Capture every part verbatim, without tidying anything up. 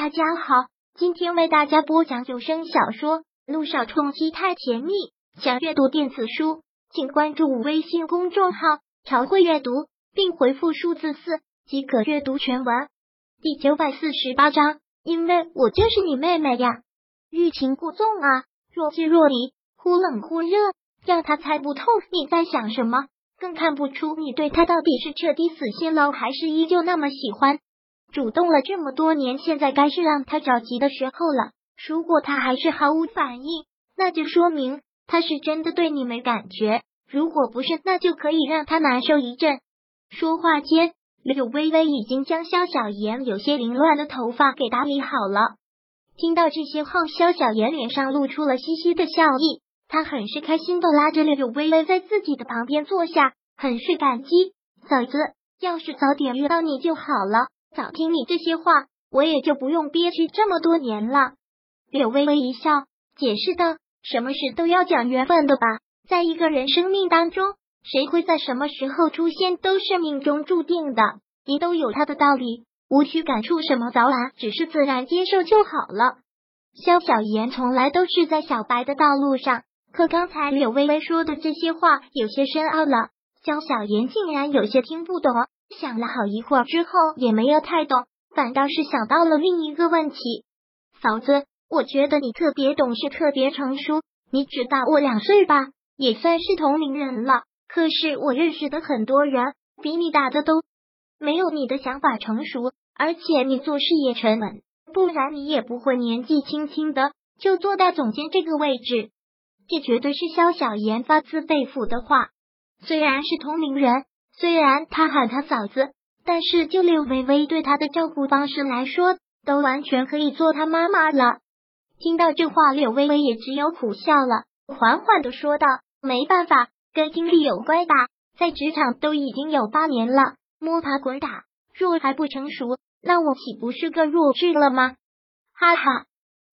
大家好，今天为大家播讲有声小说《路上冲击太甜蜜》。想阅读电子书，请关注微信公众号“朝会阅读”，并回复数字四即可阅读全文。第九百四十八章，因为我就是你妹妹呀！欲擒故纵啊，若即若离，忽冷忽热，让他猜不透你在想什么，更看不出你对他到底是彻底死心了，还是依旧那么喜欢。主动了这么多年，现在该是让他着急的时候了。如果他还是毫无反应，那就说明他是真的对你没感觉；如果不是，那就可以让他难受一阵。说话间，柳微微已经将萧小妍有些凌乱的头发给打理好了。听到这些后，萧小妍脸上露出了嘻嘻的笑意，她很是开心的拉着柳微微在自己的旁边坐下，很是感激。嫂子，要是早点遇到你就好了。早听你这些话，我也就不用憋屈这么多年了。柳微微一笑，解释道：“什么事都要讲缘分的吧，在一个人生命当中，谁会在什么时候出现都是命中注定的，你都有他的道理，无需感触什么早晚，只是自然接受就好了。”萧小妍从来都是在小白的道路上，可刚才柳微微说的这些话有些深奥了，萧小妍竟然有些听不懂。想了好一会儿之后也没有太懂，反倒是想到了另一个问题。嫂子，我觉得你特别懂事，特别成熟，你只大我两岁吧，也算是同龄人了，可是我认识的很多人比你大的都没有你的想法成熟，而且你做事也沉稳，不然你也不会年纪轻轻的就坐到总监这个位置。这绝对是萧小妍发自肺腑的话。虽然是同龄人，虽然他喊他嫂子，但是就柳微微对他的照顾方式来说，都完全可以做他妈妈了。听到这话，柳微微也只有苦笑了，缓缓的说道：“没办法，跟经历有关吧，在职场都已经有八年了，摸爬滚打，若还不成熟，那我岂不是个弱智了吗？”哈哈，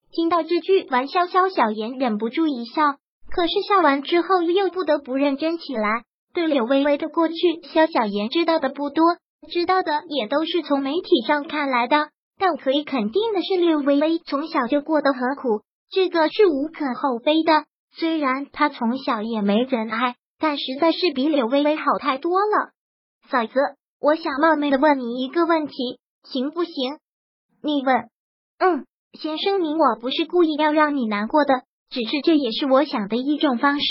听到这句玩笑，萧小妍忍不住一笑，可是笑完之后又不得不认真起来。对柳微微的过去，萧小妍知道的不多，知道的也都是从媒体上看来的，但可以肯定的是，柳微微从小就过得很苦，这个是无可厚非的。虽然她从小也没人爱，但实在是比柳微微好太多了。嫂子，我想冒昧的问你一个问题，行不行？你问。嗯，先声明，我不是故意要让你难过的，只是这也是我想的一种方式。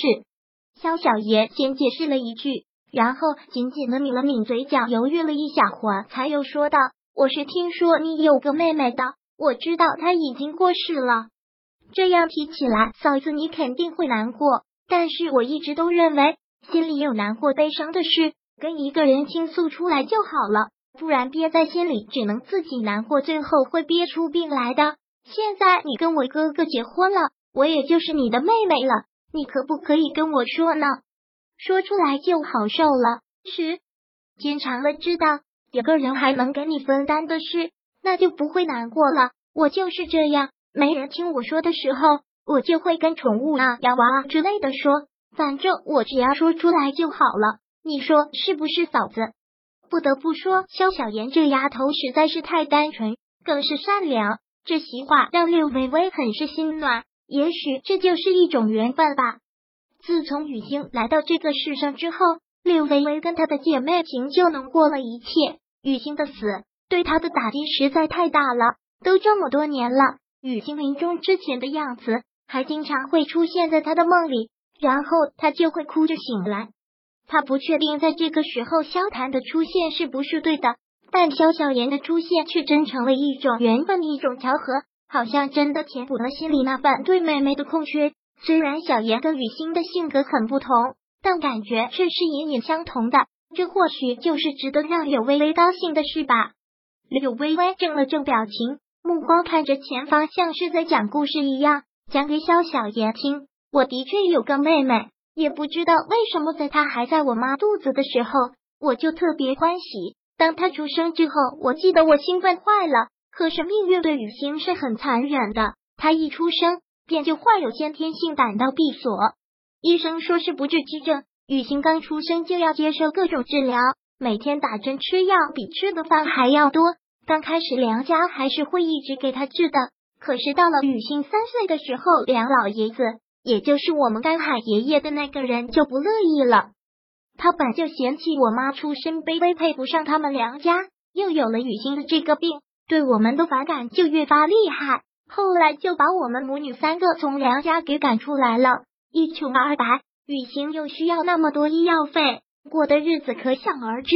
萧小妍先解释了一句，然后紧紧的抿了抿嘴角，犹豫了一小会儿，才又说道：“我是听说你有个妹妹的，我知道她已经过世了。这样提起来，嫂子你肯定会难过，但是我一直都认为，心里有难过、悲伤的事，跟一个人倾诉出来就好了，不然憋在心里，只能自己难过，最后会憋出病来的。现在你跟我哥哥结婚了，我也就是你的妹妹了。”你可不可以跟我说呢？说出来就好受了。时间长了，知道有个人还能给你分担的事，那就不会难过了。我就是这样，没人听我说的时候，我就会跟宠物啊、洋娃娃之类的说，反正我只要说出来就好了。你说是不是，嫂子？不得不说，萧小妍这丫头实在是太单纯，更是善良。这席话让柳微微很是心暖。也许这就是一种缘分吧。自从雨欣来到这个世上之后，柳微微跟她的姐妹情就浓过了一切。雨欣的死对她的打击实在太大了，都这么多年了，雨欣临终之前的样子还经常会出现在她的梦里，然后她就会哭着醒来。她不确定在这个时候萧谈的出现是不是对的，但萧小妍的出现却真成了一种缘分，一种巧合。好像真的填补了心里那份对妹妹的空缺。虽然小妍跟雨欣的性格很不同，但感觉却是隐隐相同的，这或许就是值得让柳微微高兴的事吧。柳微微正了正表情，目光看着前方，像是在讲故事一样，讲给萧小妍听。我的确有个妹妹，也不知道为什么，在她还在我妈肚子的时候，我就特别欢喜。当她出生之后，我记得我兴奋坏了。可是命运对雨欣是很残忍的，她一出生便就患有先天性胆道闭锁，医生说是不治之症。雨欣刚出生就要接受各种治疗，每天打针吃药比吃的饭还要多，刚开始梁家还是会一直给他治的，可是到了雨欣三岁的时候，梁老爷子，也就是我们甘海爷爷的那个人就不乐意了。他本就嫌弃我妈出身卑微，配不上他们梁家，又有了雨欣的这个病，对我们的反感就越发厉害。后来就把我们母女三个从梁家给赶出来了，一穷二白，雨欣又需要那么多医药费，过的日子可想而知。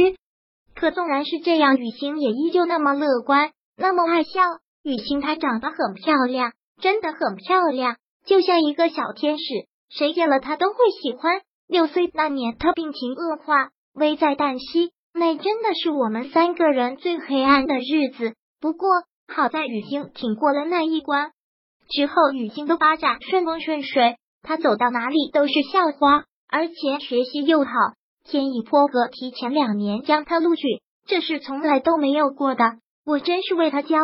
可纵然是这样，雨欣也依旧那么乐观，那么爱笑。雨欣她长得很漂亮，真的很漂亮，就像一个小天使，谁见了她都会喜欢。六岁那年，她病情恶化，危在旦夕，那真的是我们三个人最黑暗的日子。不过好在雨欣挺过了那一关，之后雨欣的发展顺风顺水，她走到哪里都是校花，而且学习又好。天意破格提前两年将她录取，这是从来都没有过的，我真是为她骄傲。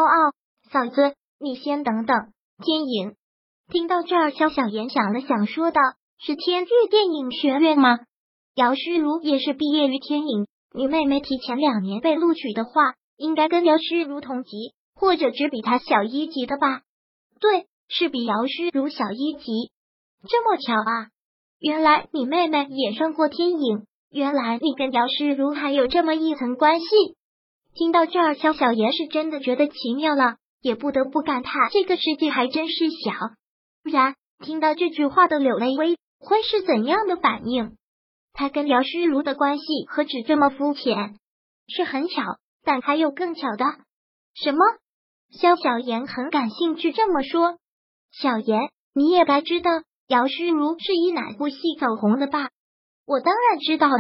嫂子，你先等等。天影，听到这儿，萧小妍想了想，说道：“是天域电影学院吗？姚诗如也是毕业于天影，你妹妹提前两年被录取的话，应该跟姚诗如同级。”或者只比他小一级的吧？对，是比姚诗如小一级。这么巧啊！原来你妹妹也上过天影，原来你跟姚诗如还有这么一层关系。听到这儿，萧小妍是真的觉得奇妙了，也不得不感叹这个世界还真是小。不然，听到这句话的柳微微会是怎样的反应？她跟姚诗如的关系何止这么肤浅？是很巧，但还有更巧的。什么？萧小妍很感兴趣，这么说，小妍，你也该知道，姚诗如是以哪部戏走红的吧？我当然知道了，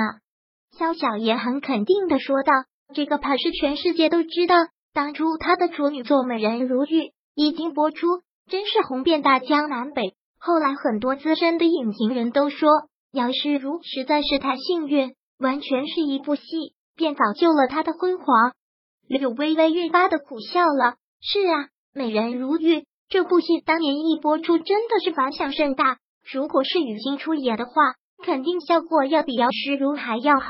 萧小妍很肯定的说道。这个怕是全世界都知道，当初她的处女作《美人如玉》一经播出，真是红遍大江南北。后来很多资深的影评人都说，姚诗如实在是太幸运，完全是一部戏便早救了她的辉煌。柳微微越发的苦笑了。是啊，《美人如玉》这部戏当年一播出，真的是反响甚大。如果是雨欣出演的话，肯定效果要比姚诗如还要好。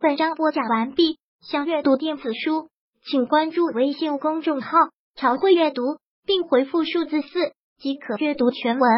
本章播讲完毕，想阅读电子书，请关注微信公众号“朝会阅读”，并回复数字四即可阅读全文。